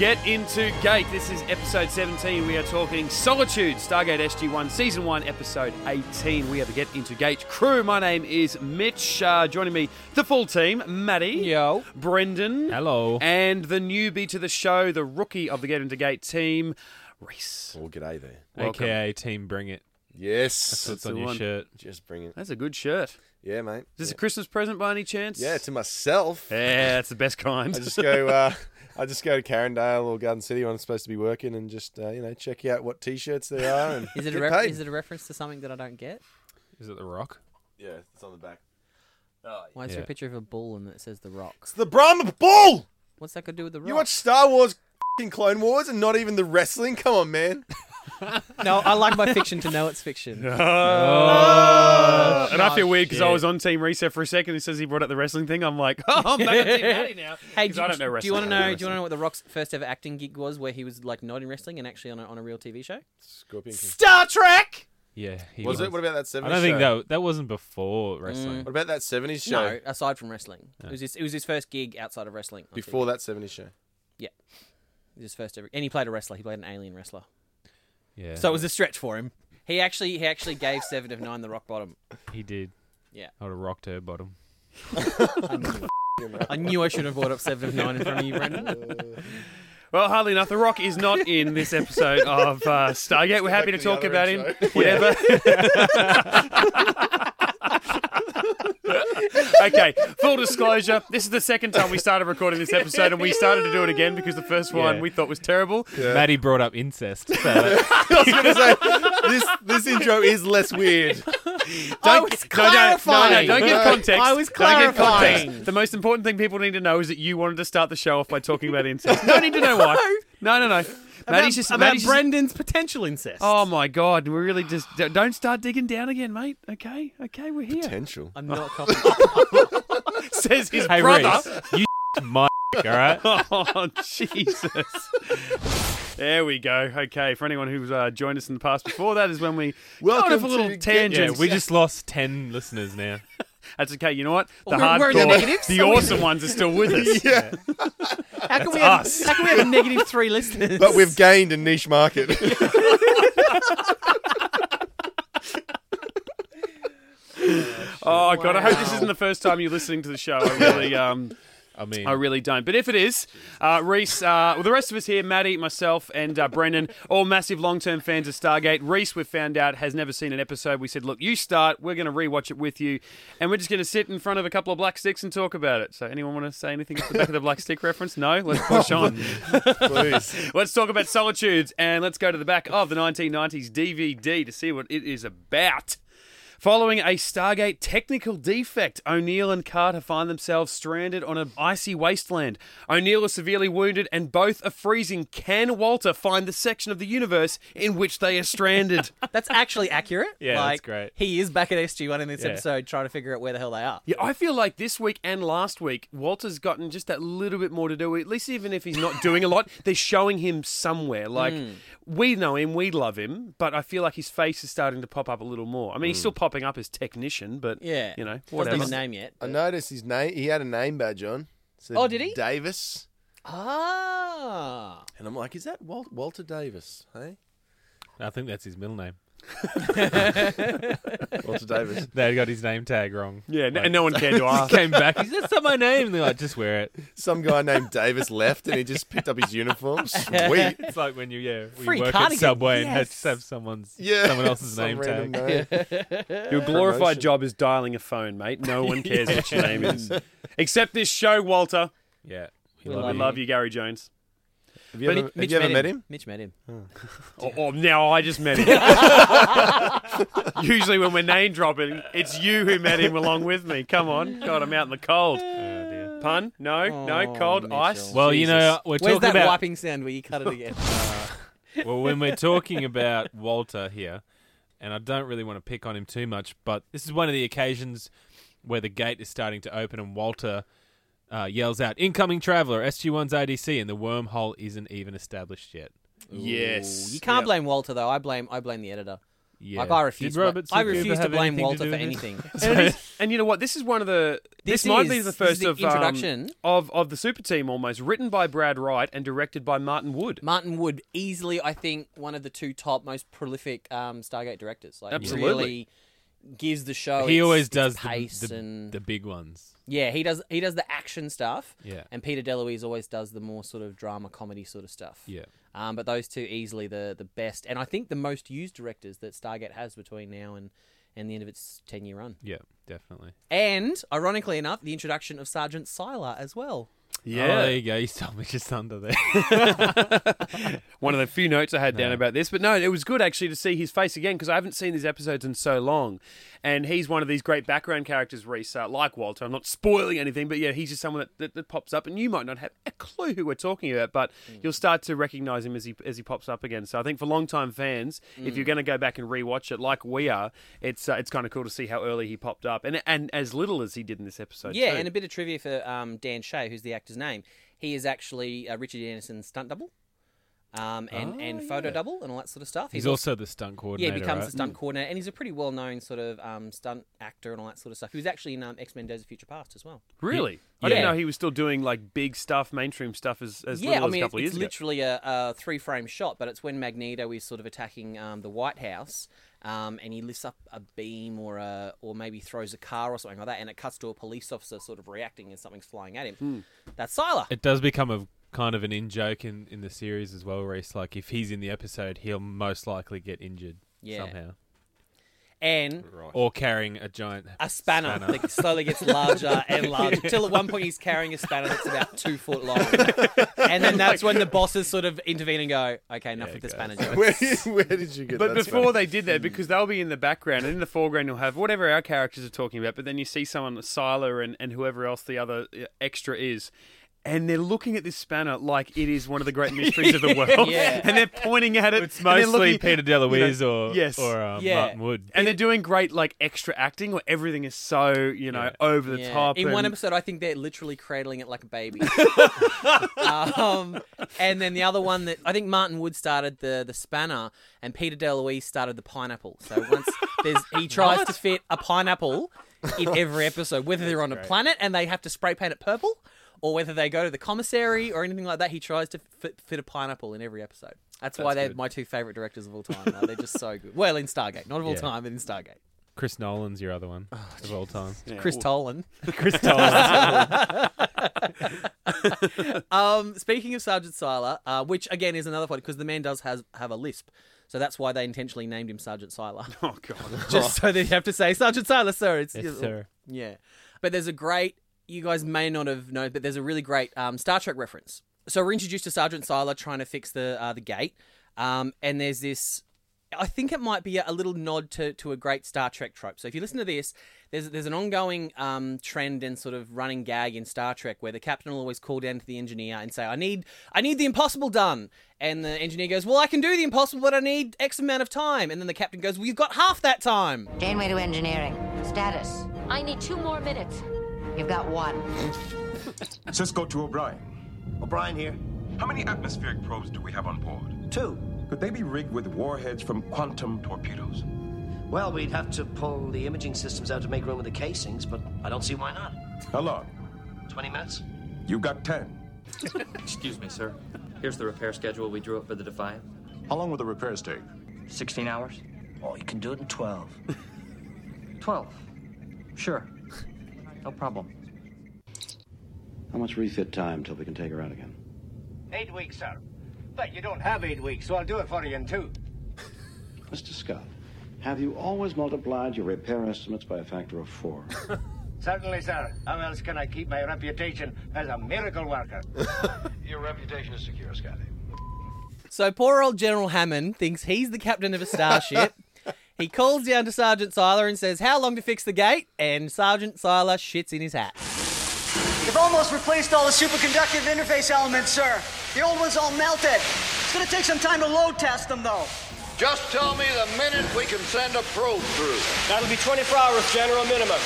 Get Into Gate. This is episode 17. We are talking Solitude, Stargate SG-1, season 1, episode 18. We are the Get Into Gate crew. My name is Mitch. Joining me, the full team, Maddie. Yo. Brendan. Hello. And the newbie to the show, the rookie of the Get Into Gate team, Reese. Oh, g'day there. Welcome. AKA Team Bring It. Yes. That's what's on your shirt. Just bring it. That's a good shirt. Yeah, mate. Is this a Christmas present by any chance? Yeah, to myself. Yeah, that's the best kind. I just go to Carindale or Garden City when I'm supposed to be working and just check out what T-shirts there are. And is it a reference to something that I don't get? Is it The Rock? Yeah, it's on the back. Oh, why is there a picture of a bull and it says The Rock? It's the Brahma bull. What's that got to do with The Rock? You watch Star Wars Clone Wars and not even the wrestling? Come on, man. No, I like my fiction to know it's fiction. And I feel weird because I was on Team Reset for a second. He says he brought up the wrestling thing. I'm like, I'm back on Team Maddie now. Hey, I don't know wrestling. Do you want to know what The Rock's first ever acting gig was, where he was like not in wrestling and actually on a real TV show? Scorpion King. Star Trek. Yeah, was it? What about That '70s Show? I don't think that wasn't before wrestling. What about That '70s Show? No, aside from wrestling, it was his first gig outside of wrestling. Before That '70s Show. Yeah, his first ever, and he played a wrestler. He played an alien wrestler. Yeah. So it was a stretch for him. He actually gave 7 of 9 the rock bottom. He did. Yeah. I would have rocked her bottom. I knew I should have brought up 7 of 9 in front of you, Brendan. Well, hardly enough. The Rock is not in this episode of Stargate. We're happy to talk about him. Whatever. Okay, full disclosure, this is the second time we started recording this episode, and we started to do it again because the first one we thought was terrible. Yeah. Maddie brought up incest. So I was going to say, this intro is less weird. Don't give context. The most important thing people need to know is that you wanted to start the show off by talking about incest. No need to know why. No. Maddie's about Brendan's potential incest. Oh my God, we really just don't start digging down again, mate. Okay, we're here. Potential. I'm not confident. Says his brother. Reece, you my all right. Oh Jesus. There we go. Okay, for anyone who's joined us in the past before, that is when we got off a little tangent. Yeah, we just lost 10 listeners now. That's okay. You know what? The awesome ones are still with us. Yeah. How can we have a -3 listeners? But we've gained a niche market. Oh God! I hope this isn't the first time you're listening to the show. I really don't. But if it is, Reese, the rest of us here, Maddie, myself, and Brendan, all massive long-term fans of Stargate. Reese, we've found out, has never seen an episode. We said, look, you start. We're going to rewatch it with you. And we're just going to sit in front of a couple of black sticks and talk about it. So anyone want to say anything at the back of the black stick reference? No? Let's push on. Please. Let's talk about Solitudes. And let's go to the back of the 1990s DVD to see what it is about. Following a Stargate technical defect, O'Neill and Carter find themselves stranded on an icy wasteland. O'Neill is severely wounded and both are freezing. Can Walter find the section of the universe in which they are stranded? That's actually accurate. Yeah, that's great. He is back at SG-1 in this episode trying to figure out where the hell they are. Yeah, I feel like this week and last week, Walter's gotten just that little bit more to do. At least even if he's not doing a lot, they're showing him somewhere. Like, we know him, we love him, but I feel like his face is starting to pop up a little more. I mean, he's still popping up as technician, but whatever. Doesn't have a name yet. But I noticed his name. He had a name badge on. Oh, did he? Davis. Ah. And I'm like, is that Walter Davis? Hey, I think that's his middle name. Walter Davis. They got his name tag wrong. Yeah, and no one cared to ask. He came back. He's just not my name. And they're like, just wear it. Some guy named Davis left, and he just picked up his uniform. Sweet. It's like when you work at Subway and has to have someone else's name tag. Yeah. Your glorified job is dialing a phone, mate. No one cares what your name is, except this show, Walter. Yeah, we love you, Gary Jones. Have you ever met him? Mitch met him. Oh. Now I just met him. Usually when we're name dropping, it's you who met him along with me. Come on. God, I'm out in the cold. Oh, dear. Pun? No, cold, Mitchell. Ice. Well, Jesus. We're talking about... Where's that wiping sound where you cut it again? When we're talking about Walter here, and I don't really want to pick on him too much, but this is one of the occasions where the gate is starting to open and Walter... yells out, incoming traveller, SG-1's ADC, and the wormhole isn't even established yet. Yes. You can't blame Walter, though. I blame the editor. Yeah. Like, I refuse to blame Walter for anything. And you know what? This is one of the... This might be the first of the Super Team, almost, written by Brad Wright and directed by Martin Wood. Martin Wood, easily, I think, one of the two top, most prolific Stargate directors. Like, absolutely. Really gives the show He always does the big ones. Yeah, he does the action stuff. Yeah. And Peter DeLuise always does the more sort of drama, comedy sort of stuff. Yeah. But those two easily the best, and I think the most used directors that Stargate has between now and the end of its 10-year run. Yeah, definitely. And, ironically enough, the introduction of Sergeant Siler as well. Yeah. Oh, there you go. You stole me just under there. One of the few notes I had down about this. But no, it was good actually to see his face again because I haven't seen these episodes in so long. And he's one of these great background characters, Reese, like Walter. I'm not spoiling anything, but yeah, he's just someone that pops up. And you might not have a clue who we're talking about, but you'll start to recognise him as he pops up again. So I think for long-time fans, if you're going to go back and rewatch it like we are, it's kind of cool to see how early he popped up. And as little as he did in this episode. Yeah, too. And a bit of trivia for Dan Shea, who's the actor. His name. He is actually Richard Anderson's stunt double, and photo double, and all that sort of stuff. He's also the stunt coordinator. Yeah, he becomes the stunt coordinator, and he's a pretty well-known sort of stunt actor and all that sort of stuff. He was actually in X-Men Days of Future Past as well. Really? Yeah. I didn't know he was still doing like big stuff, mainstream stuff as a couple of years ago. Yeah, I mean, it's literally a three-frame shot, but it's when Magneto is sort of attacking the White House. And he lifts up a beam or maybe throws a car or something like that, and it cuts to a police officer sort of reacting as something's flying at him. That's Siler. It does become a kind of an in-joke in the series as well, Reese. Like, if he's in the episode, he'll most likely get injured somehow. And or carrying a giant... A spanner that slowly gets larger and larger. Till at one point he's carrying a spanner that's about 2 foot long. And then that's when the bosses sort of intervene and go, okay, enough with the spanner jokes. Where did you get that? But before they did that, because they'll be in the background, and in the foreground you'll have whatever our characters are talking about, but then you see someone, Siler and whoever else the other extra is, and they're looking at this spanner like it is one of the great mysteries of the world. Yeah. And they're pointing at it. It's mostly Peter DeLuise or Martin Wood. And they're doing great like extra acting where everything is so, over the top. In one episode, I think they're literally cradling it like a baby. And then the other one that I think Martin Wood started the spanner and Peter DeLuise started the pineapple. So once he tries to fit a pineapple in every episode, whether they're on a planet and they have to spray paint it purple, or whether they go to the commissary or anything like that, he tries to fit a pineapple in every episode. That's why they're my two favourite directors of all time. They're just so good. Well, in Stargate. Not of all time, but in Stargate. Chris Nolan's your other one of all time. Yeah. Chris Tolan. Speaking of Sergeant Siler, which, again, is another point, because the man does have a lisp. So that's why they intentionally named him Sergeant Siler. Oh, God. Just so they have to say, Sergeant Siler, sir. Yes, sir. Yeah. But there's a great... You guys may not have known, but there's a really great Star Trek reference. So we're introduced to Sergeant Siler trying to fix the gate. And there's this... I think it might be a little nod to a great Star Trek trope. So if you listen to this, there's an ongoing trend and sort of running gag in Star Trek where the captain will always call down to the engineer and say, I need the impossible done. And the engineer goes, well, I can do the impossible, but I need X amount of time. And then the captain goes, well, you've got half that time. Janeway to engineering. Status. I need 2 more minutes. You've got one. Cisco to O'Brien. O'Brien here. How many atmospheric probes do we have on board? 2. Could they be rigged with warheads from quantum torpedoes? Well, we'd have to pull the imaging systems out to make room in the casings, but I don't see why not. How long? 20 minutes. You got 10. Excuse me, sir. Here's the repair schedule we drew up for the Defiant. How long will the repairs take? 16 hours. Oh, you can do it in 12. 12? Sure. No problem. How much refit time till we can take her out again? 8 weeks, sir. But you don't have 8 weeks, so I'll do it for you in 2. Mr. Scott, have you always multiplied your repair estimates by a factor of 4? Certainly, sir. How else can I keep my reputation as a miracle worker? Your reputation is secure, Scotty. So poor old General Hammond thinks he's the captain of a starship. He calls down to Sergeant Siler and says, how long to fix the gate? And Sergeant Siler shits in his hat. You've almost replaced all the superconductive interface elements, sir. The old one's all melted. It's going to take some time to load test them, though. Just tell me the minute we can send a probe through. That'll be 24 hours, General, minimum.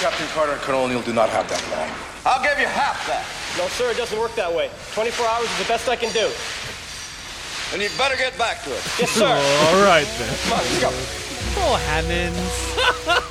Captain Carter and Colonel O'Neill do not have that long. I'll give you half that. No, sir, it doesn't work that way. 24 hours is the best I can do. Then you'd better get back to it. Yes, sir. All right, then. Come on, let's go. General Hammond.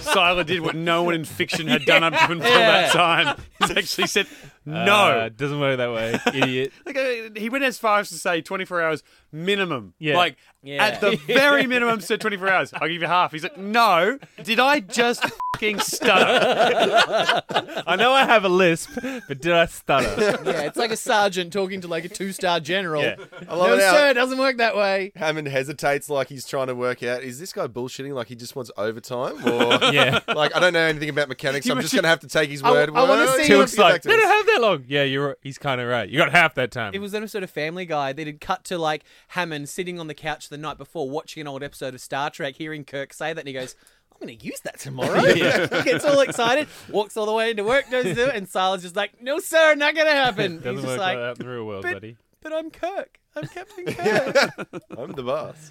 Siler did what no one in fiction had done up until that time. He's actually said, no. It doesn't work that way, idiot. Like, he went as far as to say 24 hours minimum. Yeah. Like, at the very minimum, said 24 hours. I'll give you half. He's like, no. Did I just fucking stutter? I know I have a lisp, but did I stutter? Yeah, it's like a sergeant talking to like a two-star general. Yeah. I love sir, it doesn't work that way. Hammond hesitates like he's trying to work out, is this guy bullshitting like he just wants overtime? Or, like, I don't know anything about mechanics, so I'm just going to have to take his word. I want to see him. They don't have that long. Yeah, he's kind of right. You got half that time. It was an episode of Family Guy. They did cut to, like, Hammond sitting on the couch the night before watching an old episode of Star Trek, hearing Kirk say that, and he goes, I'm going to use that tomorrow. Gets all excited, walks all the way into work, goes to it, and Siler's just like, no, sir, not going to happen. Doesn't work like that in the real world, buddy. But I'm Kirk. I'm Captain Kirk. I'm the boss.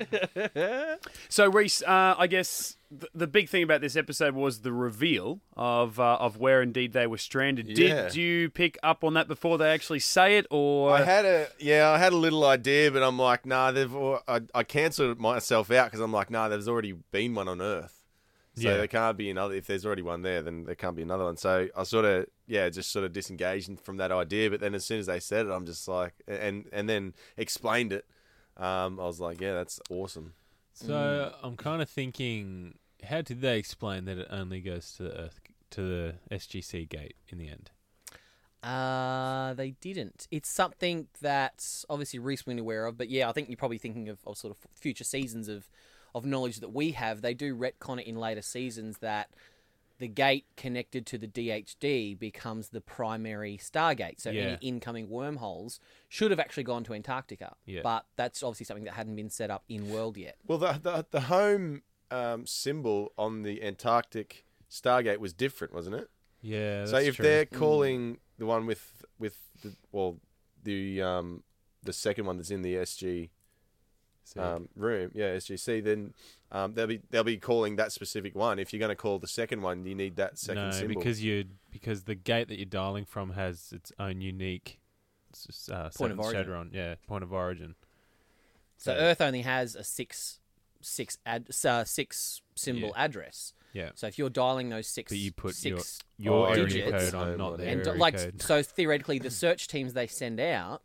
So, Reese, I guess the big thing about this episode was the reveal of where indeed they were stranded. Yeah. Did you pick up on that before they actually say it, or I had a little idea, but I'm like, nah, I cancelled myself out because I'm like, nah, there's already been one on Earth. So there can't be another. If there's already one there, then there can't be another one. So I just disengaged from that idea. But then as soon as they said it, I'm just like, and then explained it. I was like, yeah, that's awesome. So I'm kind of thinking, how did they explain that it only goes to Earth, to the SGC gate in the end? They didn't. It's something that obviously Reese wasn't aware of. But yeah, I think you're probably thinking of sort of future seasons of knowledge that we have. They do retcon it in later seasons that the gate connected to the DHD becomes the primary Stargate. So any incoming wormholes should have actually gone to Antarctica. Yeah. But that's obviously something that hadn't been set up in world yet. Well, the home symbol on the Antarctic Stargate was different, wasn't it? Yeah, that's true. They're calling the one with the second one that's in the SG... room, SGC. Then they'll be calling that specific one. If you're going to call the second one, you need that second symbol. because the gate that you're dialing from has its own unique point of origin. Chadron, point of origin. So Earth only has a six symbol address. Yeah. So if you're dialing those six, but you put your area code on, not their area code. So theoretically, the search teams they send out,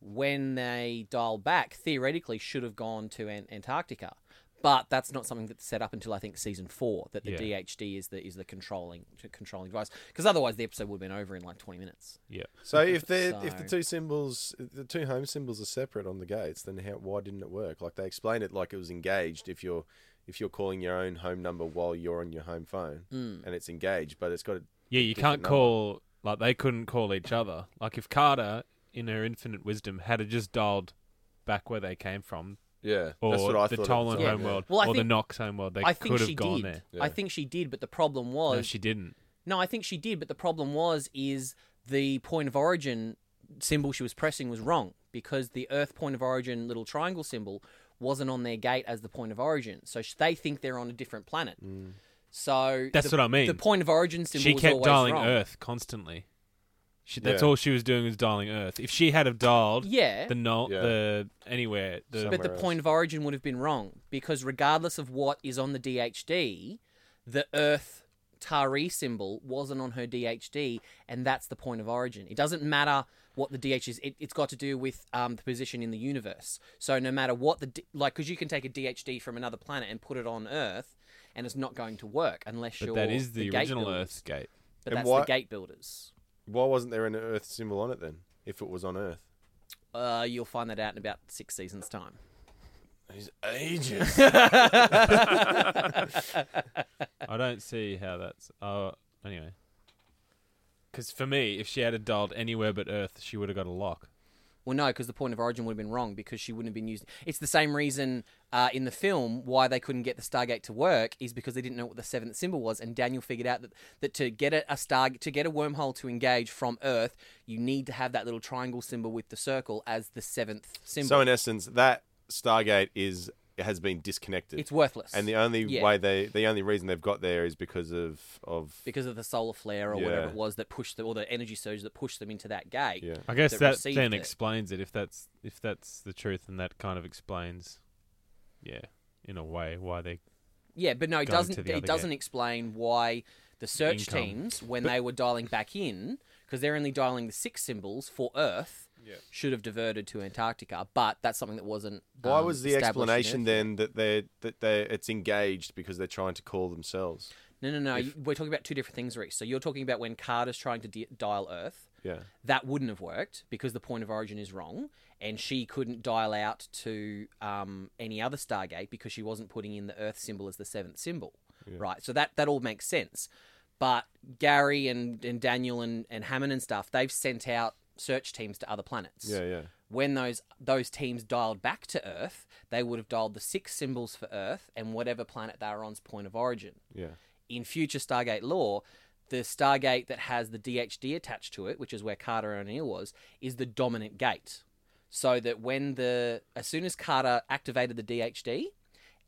when they dial back, theoretically should have gone to Antarctica. But that's not something that's set up until, I think, season 4, that the DHD is the controlling device. Because otherwise the episode would have been over in like 20 minutes. Yeah. So if the two home symbols are separate on the gates, then why didn't it work? Like, they explained it like it was engaged if you're calling your own home number while you're on your home phone and it's engaged, but it's got a... Yeah, you can't call... Like, they couldn't call each other. Like, if Carter... in her infinite wisdom, had it just dialed back where they came from. Yeah, or that's what I thought. The Tolan homeworld, or the Nox homeworld. They could have gone there. Yeah. I think she did, but the problem was... No, she didn't. No, I think she did, but the problem is the point of origin symbol she was pressing was wrong, because the Earth point of origin little triangle symbol wasn't on their gate as the point of origin. So they think they're on a different planet. Mm. So that's what I mean. The point of origin symbol was always wrong. She kept dialing Earth constantly. All she was doing was dialing Earth. If she had have dialed anywhere... But the point of origin would have been wrong, because regardless of what is on the DHD, the Earth Tari symbol wasn't on her DHD, and that's the point of origin. It doesn't matter what the DHD is. It's got to do with the position in the universe. So no matter what the... because you can take a DHD from another planet and put it on Earth, and it's not going to work unless you're... But that is the original Earth gate. But that's the gate builders. Why wasn't there an Earth symbol on it then, if it was on Earth? You'll find that out in about 6 seasons' time. These ages. I don't see how that's... anyway. Because for me, if she had dialed anywhere but Earth, she would have got a lock. Well, no, because the point of origin would have been wrong, because she wouldn't have been used... It's the same reason in the film why they couldn't get the Stargate to work, is because they didn't know what the seventh symbol was, and Daniel figured out that to get a wormhole to engage from Earth, you need to have that little triangle symbol with the circle as the seventh symbol. So in essence, that Stargate has been disconnected. It's worthless. And the only way the only reason they've got there is because of the solar flare or whatever it was that pushed them, or the energy surge that pushed them into that gate. Yeah. I guess that then explains it. If that's the truth, and that kind of explains, in a way, why they Yeah, but no, it doesn't explain why the search teams, when they were dialing back in, because they're only dialing the 6 symbols for Earth, should have diverted to Antarctica. But that's something that wasn't. Why was the explanation then that it's engaged because they're trying to call themselves? No. We're talking about two different things, Reece. So you're talking about when Carter's trying to dial Earth. Yeah. That wouldn't have worked because the point of origin is wrong, and she couldn't dial out to any other Stargate because she wasn't putting in the Earth symbol as the 7th symbol, right? So that all makes sense. But Gary and Daniel and Hammond and stuff, they've sent out search teams to other planets. Yeah, yeah. When those teams dialed back to Earth, they would have dialed the 6 symbols for Earth and whatever planet they were on's point of origin. Yeah. In future Stargate lore, the Stargate that has the DHD attached to it, which is where Carter O'Neill was, is the dominant gate. So that as soon as Carter activated the DHD,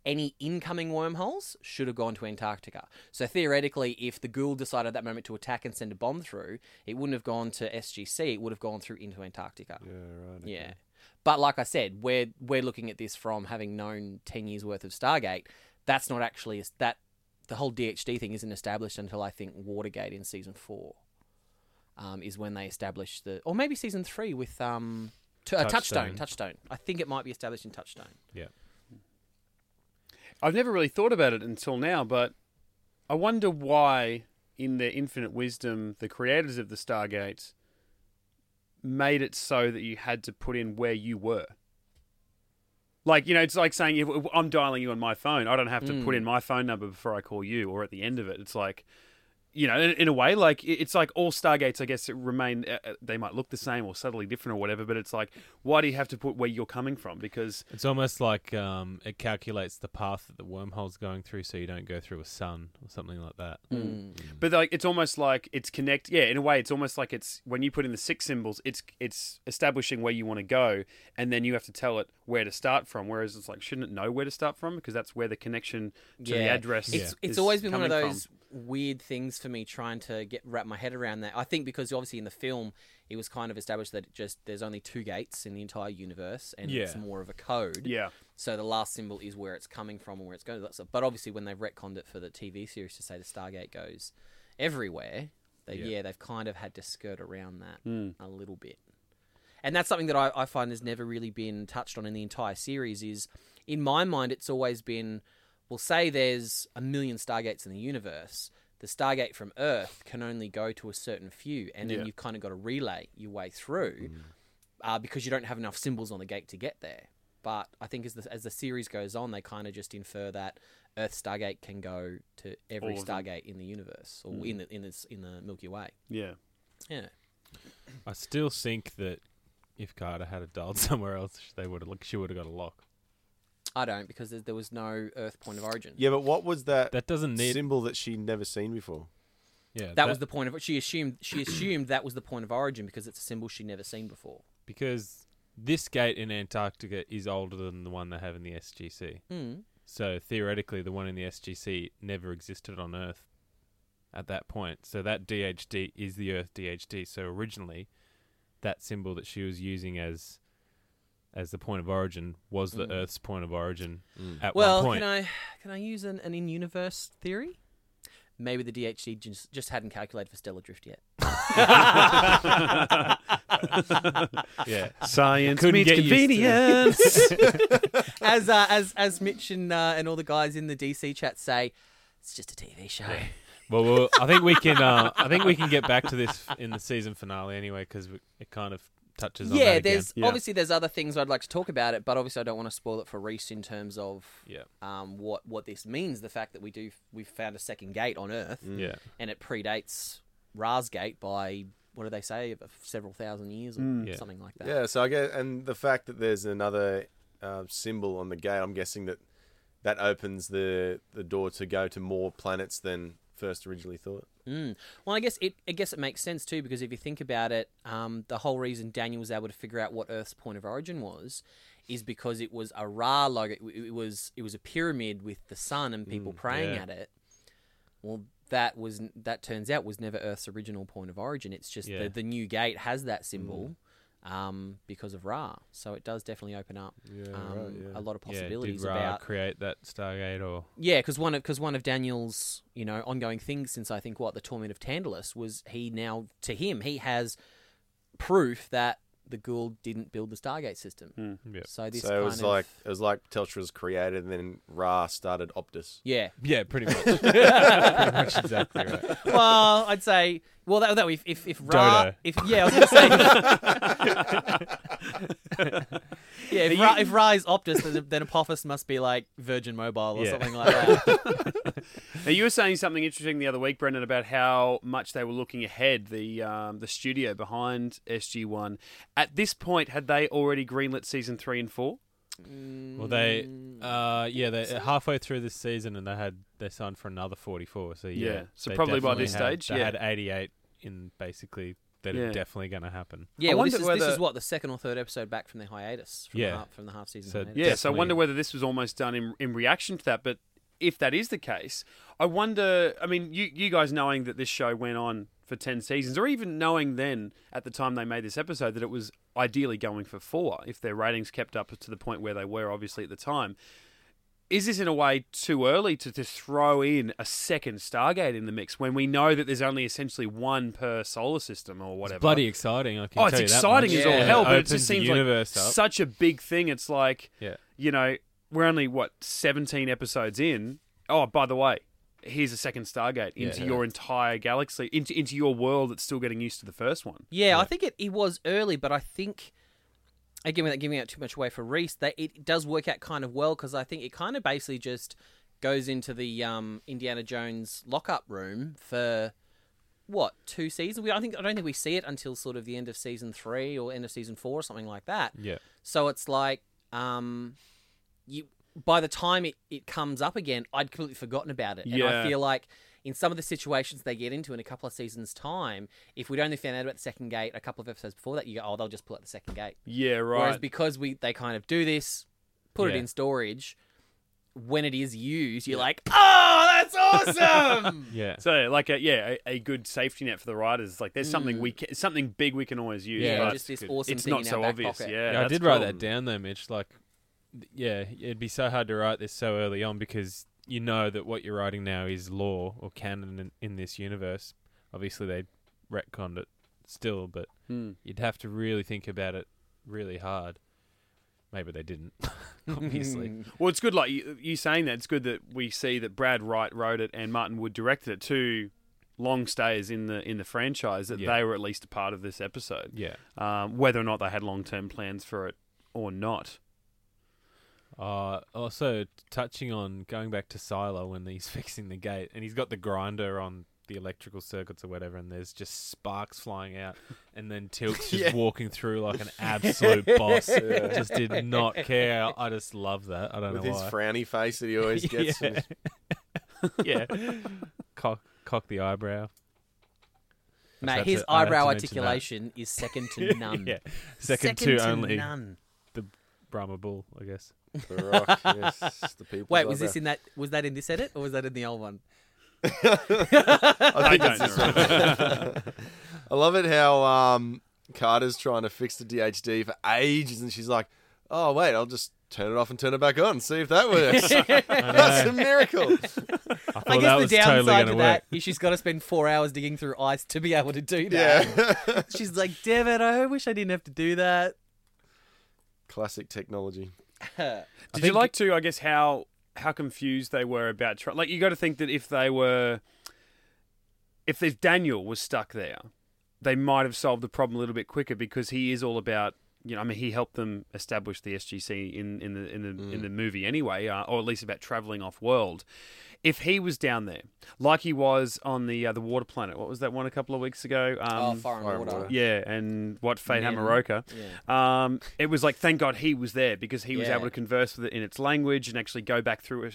any incoming wormholes should have gone to Antarctica. So theoretically, if the Goa'uld decided at that moment to attack and send a bomb through, it wouldn't have gone to SGC. It would have gone through into Antarctica. Yeah, right. Okay. Yeah. But like I said, we're looking at this from having known 10 years worth of Stargate. That's not actually that. The whole DHD thing isn't established until I think Watergate in season 4 is when they establish or maybe season 3 with Touchstone. I think it might be established in Touchstone. Yeah. I've never really thought about it until now, but I wonder why, in their infinite wisdom, the creators of the Stargates made it so that you had to put in where you were. Like, you know, it's like saying, if I'm dialing you on my phone, I don't have to put in my phone number before I call you or at the end of it. It's like, you know, in a way, like, it's like all Stargates, I guess, remain, they might look the same or subtly different or whatever, but it's like, why do you have to put where you're coming from? Because it's almost like it calculates the path that the wormhole's going through so you don't go through a sun or something like that. Mm. Mm. But like, it's almost like it's in a way, it's almost like it's, when you put in the 6 symbols, it's establishing where you want to go, and then you have to tell it where to start from, whereas it's like, shouldn't it know where to start from? Because that's where the connection to the address is. It's always been one of those weird things for me trying to wrap my head around that. I think because obviously in the film it was kind of established that there's only 2 gates in the entire universe, and it's more of a code. Yeah. So the last symbol is where it's coming from and where it's going. But obviously when they've retconned it for the TV series to say the Stargate goes everywhere, they've kind of had to skirt around that a little bit. And that's something that I find has never really been touched on in the entire series. Is, in my mind, it's always been, we'll say there's 1 million Stargates in the universe. The Stargate from Earth can only go to a certain few, and then you've kind of got to relay your way through because you don't have enough symbols on the gate to get there. But I think as the series goes on, they kind of just infer that Earth Stargate can go to every Stargate in the universe or in the Milky Way. Yeah, yeah. I still think that if Carter had it dialed somewhere else, she would have got a lock. I don't, because there was no Earth point of origin. Yeah, but what was that symbol that she'd never seen before? Yeah, that was the point of it. She assumed that was the point of origin because it's a symbol she'd never seen before. Because this gate in Antarctica is older than the one they have in the SGC. Mm. So theoretically, the one in the SGC never existed on Earth at that point. So that DHD is the Earth DHD. So originally, that symbol that she was using as the point of origin was the Earth's point of origin at one point. Well, can I use an in-universe theory? Maybe the DHD just hadn't calculated for stellar drift yet. Yeah, science meets convenience. As Mitch and all the guys in the DC chat say, it's just a TV show. Yeah. Well, I think we can. I think we can get back to this in the season finale anyway, because it kind of touches on that again. Obviously there's other things I'd like to talk about it, but obviously I don't want to spoil it for Reese in terms of what this means, the fact that we've found a second gate on Earth and it predates Ra's gate by, what do they say, several thousand years or something like that. Yeah, so I guess, and the fact that there's another symbol on the gate, I'm guessing that opens the door to go to more planets than first originally thought. Mm. Well, I guess it makes sense too, because if you think about it, the whole reason Daniel was able to figure out what Earth's point of origin was is because it was a Ra logo. It was a pyramid with the sun and people praying at it. Well, that turns out was never Earth's original point of origin. It's just the new gate has that symbol. because of Ra. So it does definitely open up a lot of possibilities. Yeah, did Ra about create that Stargate or... Yeah, because one of Daniel's, ongoing things since I think the Torment of Tantalus was he has proof that the Goa'uld didn't build the Stargate system. Mm. Yep. So it was like Telstra was created and then Ra started Optus. Yeah. Yeah, pretty much. Exactly right. Well, I'd say if Ra Dodo. If Ra is Optus, then Apophis must be like Virgin Mobile or something like that. Now you were saying something interesting the other week, Brendan, about how much they were looking ahead, the studio behind SG-1. At this point, had they already greenlit season 3 and 4? Well, they they're halfway through this season and they signed for another 44. So so probably by this stage, they had 88 in basically. That are definitely going to happen. Yeah, well, this is what, the second or third episode back from the hiatus, from the half-season hiatus. Yeah, so I wonder whether this was almost done in reaction to that, but if that is the case, I wonder, you guys knowing that this show went on for 10 seasons, or even knowing then, at the time they made this episode, that it was ideally going for 4, if their ratings kept up to the point where they were, obviously, at the time. Is this in a way too early to throw in a second Stargate in the mix when we know that there's only essentially one per solar system or whatever? It's bloody exciting! I can tell you it's exciting as all hell, but it just seems like such a big thing. It's like we're only 17 episodes in. Oh, by the way, here's a second Stargate into your entire galaxy, into your world that's still getting used to the first one. Yeah, I think it was early, but I think. Again, without giving out too much away for Reese, it does work out kind of well because I think it kind of basically just goes into the Indiana Jones lockup room for 2 seasons. I don't think we see it until sort of the end of season 3 or end of season 4 or something like that. Yeah. So it's like by the time it comes up again, I'd completely forgotten about it, and I feel like. In some of the situations they get into in a couple of seasons' time, if we'd only found out about the second gate a couple of episodes before that, you go, they'll just pull out the second gate. Yeah, right. Whereas because they kind of do this, put it in storage, when it is used, you're like, oh, that's awesome! So, like, a good safety net for the writers. Like, there's something big we can always use. Yeah, but just this awesome thing in our back pocket. It's not so obvious. Yeah, I did write that down though, Mitch. Like, it'd be so hard to write this so early on because... You know that what you're writing now is law or canon in this universe. Obviously, they retconned it still, but you'd have to really think about it really hard. Maybe they didn't, obviously. Well, it's good, like you saying that, it's good that we see that Brad Wright wrote it and Martin Wood directed it, too. Long stayers in the franchise, that they were at least a part of this episode. Yeah. Whether or not they had long-term plans for it or not. Also, touching on going back to Siler when he's fixing the gate and he's got the grinder on the electrical circuits or whatever, and there's just sparks flying out, and then Teal'c's just walking through like an absolute boss. Just did not care. I just love that. I don't know why. With his frowny face that he always gets. Cock the eyebrow. Mate, his eyebrow articulation is second to none. Yeah. Second to only none. The Brahma Bull, I guess. The Rock, yes, the people. Wait, was that in this edit or was that in the old one? I think it's this one. I love it how Carter's trying to fix the DHD for ages, and she's like, "Oh wait, I'll just turn it off and turn it back on and see if that works." That's a miracle. I guess the downside to that is she's got to spend 4 hours digging through ice to be able to do that. Yeah. She's like, "Damn it, I wish I didn't have to do that." Classic technology. How confused they were about you got to think that if Daniel was stuck there, they might have solved the problem a little bit quicker because he is all about he helped them establish the SGC in the movie anyway, or at least about traveling off world. If he was down there, like he was on the water planet, what was that one a couple of weeks ago? Fire and Water. Yeah, and what Fate Hamaroka. Yeah. It was like, thank God he was there because he was able to converse with it in its language and actually go back through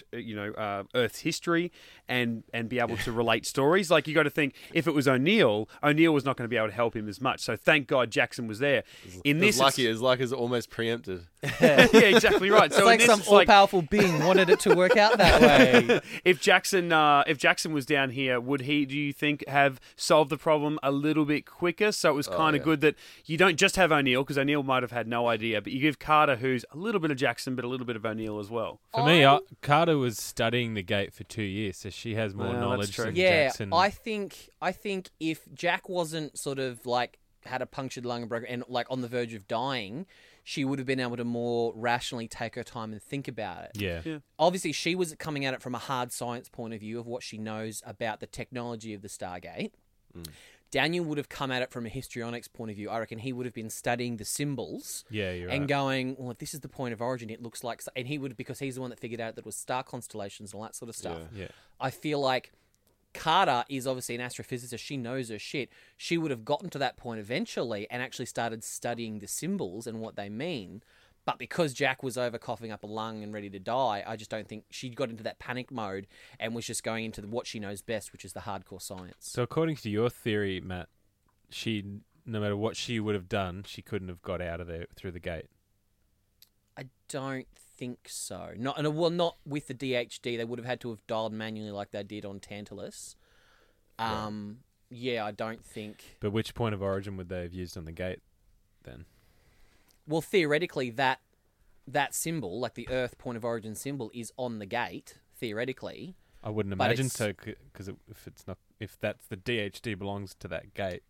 Earth's history and be able to relate stories. Like, you got to think, if it was O'Neill was not going to be able to help him as much. So thank God Jackson was there. In this, it's lucky. His luck is almost preempted. Yeah, exactly right. So it's like some all-powerful being wanted it to work out that way. If Jackson was down here, would he, do you think, have solved the problem a little bit quicker? So it was kind of good that you don't just have O'Neill, because O'Neill might have had no idea, but you give Carter, who's a little bit of Jackson, but a little bit of O'Neill as well. For me, Carter was studying the gate for 2 years, so she has more knowledge than Jackson. Yeah, I think if Jack wasn't sort of like had a punctured lung and broken, and like on the verge of dying, she would have been able to more rationally take her time and think about it. Yeah. Obviously, she was coming at it from a hard science point of view of what she knows about the technology of the Stargate. Mm. Daniel would have come at it from a histrionics point of view. I reckon he would have been studying the symbols going, well, if this is the point of origin, it looks like... And he would, because he's the one that figured out that it was star constellations and all that sort of stuff. Yeah. I feel like Carter is obviously an astrophysicist. She knows her shit. She would have gotten to that point eventually and actually started studying the symbols and what they mean. But because Jack was over coughing up a lung and ready to die, I just don't think she got into that panic mode and was just going into what she knows best, which is the hardcore science. So according to your theory, Matt, no matter what she would have done, she couldn't have got out of there through the gate. I don't think so. Not with the DHD. They would have had to have dialed manually like they did on Tantalus. I don't think... But which point of origin would they have used on the gate then? Well, theoretically, that symbol, like the Earth point of origin symbol, is on the gate. Theoretically, I wouldn't imagine so, because if that's the DHD belongs to that gate.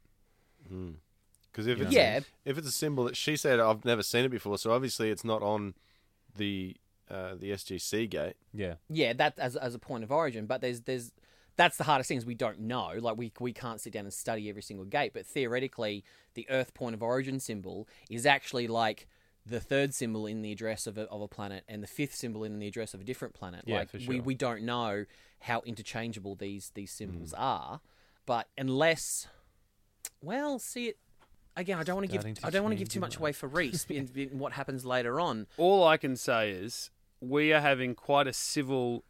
Because if it's a symbol that she said I've never seen it before, so obviously it's not on the SGC gate. Yeah, that as a point of origin, but there's that's the hardest thing is we don't know. Like we can't sit down and study every single gate. But theoretically, the Earth point of origin symbol is actually like the third symbol in the address of a planet and the fifth symbol in the address of a different planet. Yeah, like for sure. We don't know how interchangeable these symbols are. But unless, again, I don't want to give too much away for Reese in what happens later on. All I can say is we are having quite a civil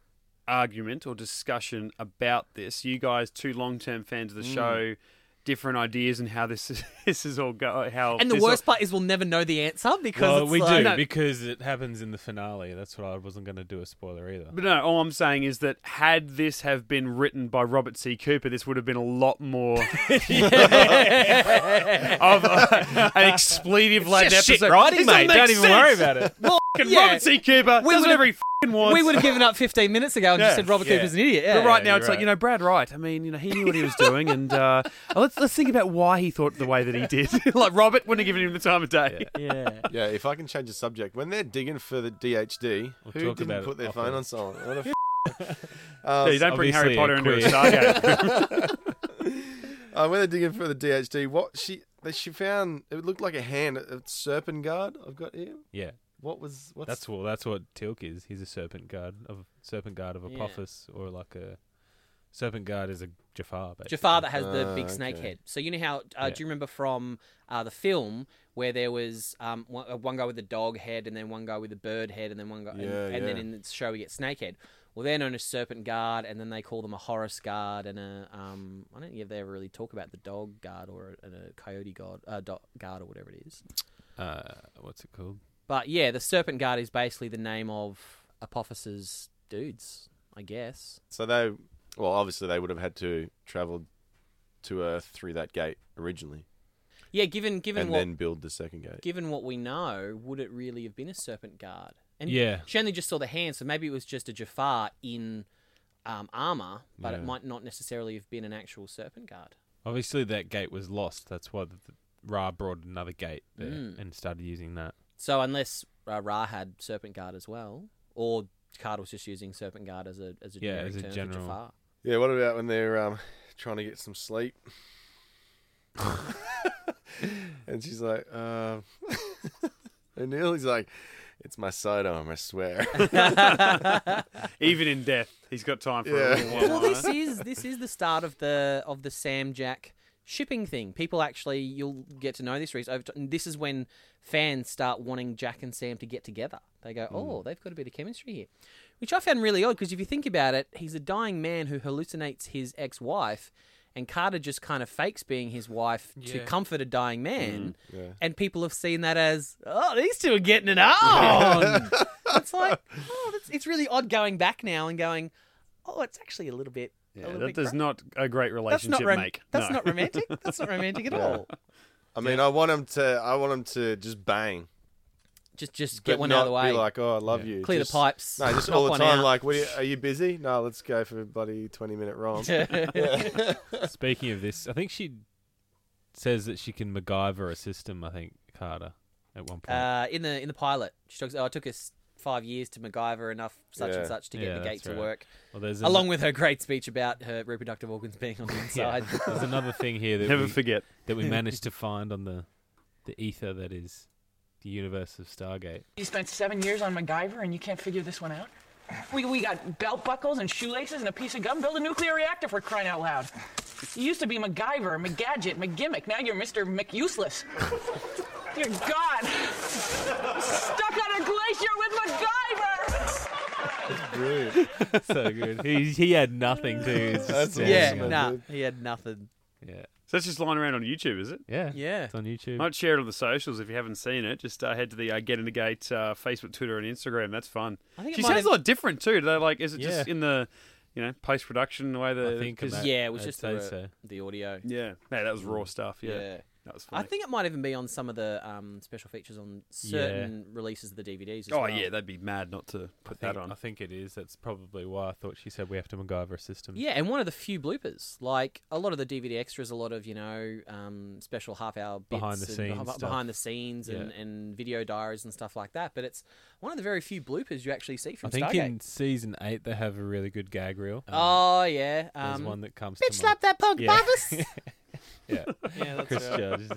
argument or discussion about this. You guys, two long-term fans of the show, different ideas and how this is all go. And the worst part is we'll never know the answer because it happens in the finale. That's what I wasn't going to do a spoiler either. But no, all I'm saying is that had this have been written by Robert C. Cooper, this would have been a lot more of an expletive-laden episode. Shit writing, mate. Don't even worry about it. Robert C. Cooper does every f***ing wants. We would have given up 15 minutes ago and just said Robert Cooper's an idiot. But right now it's like, Brad Wright, I mean, he knew what he was doing and let's think about why he thought the way that he did. Like Robert wouldn't have given him the time of day. Yeah, if I can change the subject. When they're digging for the DHD, who didn't put their phone on silent? What the you don't bring Harry Potter into a Stargate. When they're digging for the DHD, what she found, it looked like a hand, a serpent guard I've got here. Yeah. That's what Teal'c is. He's a serpent guard of Apophis, or like a serpent guard is a Jafar. Basically. Jafar that has the big snake head. So you know how do you remember from the film where there was one guy with a dog head, and then one guy with a bird head, and then one guy, and then in the show we get snake head. Well, they're known as Serpent guard, and then they call them a Horus guard and a I don't think if they ever really talk about the dog guard or a coyote guard, guard or whatever it is. What's it called? But yeah, the Serpent Guard is basically the name of Apophis's dudes, I guess. So obviously they would have had to travel to Earth through that gate originally. Yeah, then build the second gate. Given what we know, would it really have been a Serpent Guard? And she only just saw the hand, so maybe it was just a Jafar in armor, but it might not necessarily have been an actual Serpent Guard. Obviously that gate was lost. That's why the Ra brought another gate there and started using that. So unless Ra had Serpent Guard as well, or Carter was just using Serpent Guard as a generic term for Jafar. Yeah, what about when they're trying to get some sleep? And she's like, O'Neill, he's like, it's my sidearm, I swear. Even in death, he's got time for a little while. Well, this is the start of the Sam Jack shipping thing. People actually, you'll get to know this, Reese. This is when fans start wanting Jack and Sam to get together. They go, they've got a bit of chemistry here. Which I found really odd, because if you think about it, he's a dying man who hallucinates his ex-wife, And Carter just kind of fakes being his wife to comfort a dying man. Mm, yeah. And people have seen that as, oh, these two are getting it on. It's like, oh, it's really odd going back now and going, oh, it's actually a little bit. Yeah, that does not a great relationship make. That's not romantic. That's not romantic at all. I mean, I want him to just bang. Just get one out of the way. Be like, oh, I love you. Clear the pipes. No, just all the time. Like, are you busy? No, let's go for a bloody 20-minute romp. Speaking of this, I think she says that she can MacGyver a system. I think Carter at one point in the pilot, she talks. Oh, it took us 5 years to MacGyver enough such and such to get the gate to work. Well, along with her great speech about her reproductive organs being on the inside. There's another thing here that we managed to find on the ether that is. The universe of Stargate. You spent 7 years on MacGyver and you can't figure this one out? We got belt buckles and shoelaces and a piece of gum. Build a nuclear reactor for crying out loud. You used to be MacGyver, MacGadget, MacGimmick. Now you're Mr. McUseless. Dear God. I'm stuck on a glacier with MacGyver. That's brilliant. So good. He had nothing to. That's awesome. Yeah, nah, he had nothing. Yeah. So that's just lying around on YouTube, is it? Yeah. Yeah. It's on YouTube. Might share it on the socials if you haven't seen it. Just head to the Get Into Gate Facebook, Twitter, and Instagram. That's fun. I think she sounds a lot different, too. They're like, is it just in the post-production the way that... I think it was just the audio. Yeah. No, that was raw stuff. Yeah. That was funny. I think it might even be on some of the special features on certain releases of the DVDs as well. Oh, yeah. They'd be mad not to put that on. I think it is. That's probably why I thought she said we have to MacGyver a system. Yeah, and one of the few bloopers. Like, a lot of the DVD extras, a lot of, special half-hour bits. Behind the scenes and video diaries and stuff like that. But it's one of the very few bloopers you actually see from Stargate. I think in Season 8 they have a really good gag reel. There's one that comes to mind. Bitch slap that punk, Apophis! Yeah, that's Chris Judge is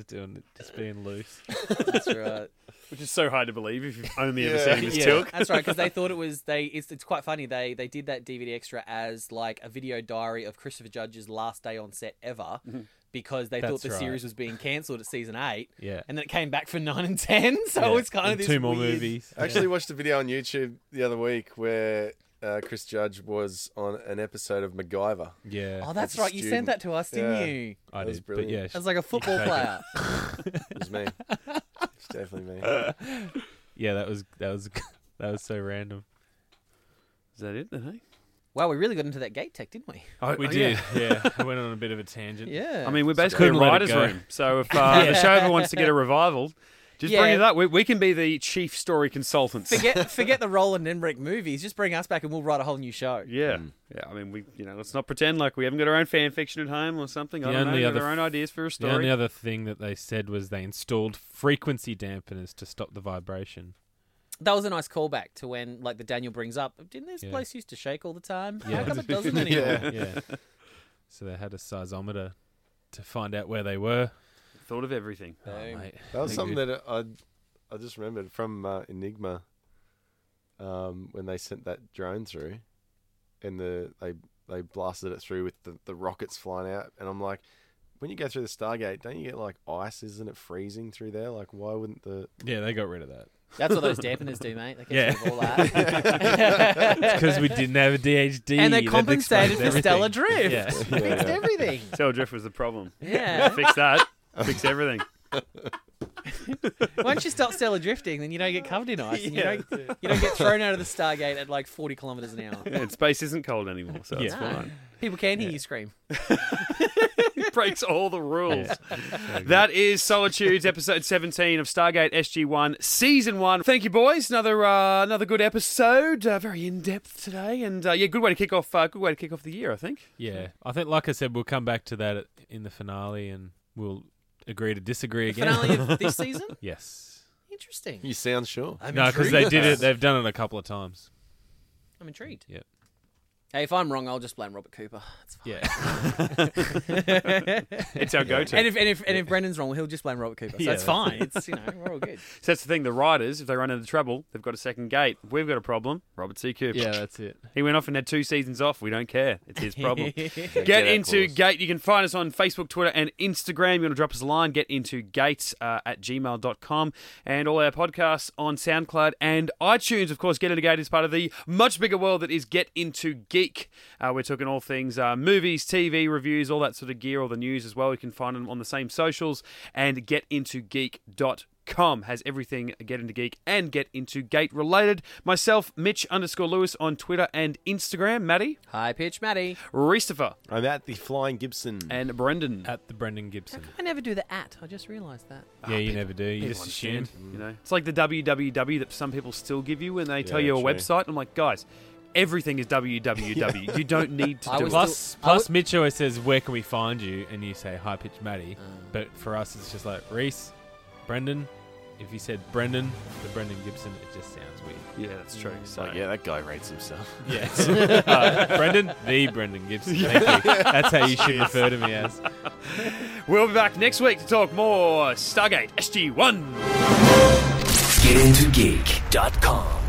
just being loose. That's right. Which is so hard to believe if you've only ever seen him as Teal'c. That's right, because they thought it was It's quite funny. They did that DVD extra as like a video diary of Christopher Judge's last day on set ever, because they thought the series was being cancelled at Season 8. Yeah, and then it came back for 9 and 10. So it's kind of this two more movies. I actually watched a video on YouTube the other week where. Chris Judge was on an episode of MacGyver. Yeah. Oh, that's right. You sent that to us, didn't you? I did. But yeah, it was like a football player. It was me. It's definitely me. Yeah, that was so random. Is that it? Then, hey? Wow, we really got into that gate tech, didn't we? We did. Yeah, we went on a bit of a tangent. Yeah. I mean, we're basically a writer's room. So if the show ever wants to get a revival. Just bring it up. We can be the chief story consultants. Forget the Roland Emmerich movies. Just bring us back and we'll write a whole new show. Yeah. Mm. Yeah. I mean, we let's not pretend like we haven't got our own fan fiction at home or something. I don't know. Our own ideas for a story. The only other thing that they said was they installed frequency dampeners to stop the vibration. That was a nice callback to when, like, the Daniel brings up, didn't this place used to shake all the time? Yeah. How come it doesn't anymore? Yeah. So they had a seismometer to find out where they were. Thought of everything. That was something that I just remembered from Enigma when they sent that drone through and they blasted it through with the rockets flying out, and I'm like, when you go through the Stargate, don't you get like ice? Isn't it freezing through there? Like, why wouldn't they got rid of that. That's what those dampeners do, mate. They get rid of all that. It's because we didn't have a DHD. And they compensated for stellar drift. Yeah. Fixed everything. Stellar drift was the problem. Yeah. Fix that. Fix everything. Once you stop stellar drifting, then you don't get covered in ice. And you don't get thrown out of the Stargate at like 40 kilometers an hour. Yeah, and space isn't cold anymore, so it's fine. People can hear you scream. It breaks all the rules. Yeah. That is Solitude's episode 17 of Stargate SG-1 Season 1. Thank you, boys. Another good episode. Very in-depth today. And good way to kick off the year, I think. Yeah. I think, like I said, we'll come back to that in the finale and we'll... agree to disagree again. The finale of this season? Yes. Interesting. You sound sure. No, because they did it. They've done it a couple of times. I'm intrigued. Yep. Hey, if I'm wrong, I'll just blame Robert Cooper. It's fine. Yeah. It's our go-to. And if Brendan's wrong, he'll just blame Robert Cooper. So it's fine. It's we're all good. So that's the thing. The writers, if they run into trouble, they've got a second gate. If we've got a problem. Robert C. Cooper. Yeah, that's it. He went off and had 2 seasons off. We don't care. It's his problem. Get Into Gate. You can find us on Facebook, Twitter, and Instagram. You want to drop us a line? GetIntoGate at gmail.com, and all our podcasts on SoundCloud and iTunes. Of course, Get Into Gate is part of the much bigger world that is Get Into Gate. Geek. We're talking all things movies, TV reviews, all that sort of gear, all the news as well. You can find them on the same socials, and getintogeek.com has everything Get Into Geek and Get Into Gate related. Myself, Mitch_Lewis on Twitter and Instagram. Matty. Hi, Pitch Matty. Christopher. I'm at the Flying Gibson. And Brendan. At the Brendan Gibson. I never do the at. I just realised that. Yeah, you never do. You just assume. You know, it's like the www that some people still give you when they tell you a website. I'm like, guys, everything is www. You don't need to do it. Plus, Mitch always says, where can we find you? And you say, hi, Pitch Matty. But for us, it's just like, Reese, Brendan. If you said Brendan, the Brendan Gibson, it just sounds weird. Yeah, that's true. So yeah, that guy rates himself. Yes. Brendan, the Brendan Gibson. Thank you. That's how you should refer to me as. We'll be back next week to talk more Stargate SG-1. GetIntoGeek.com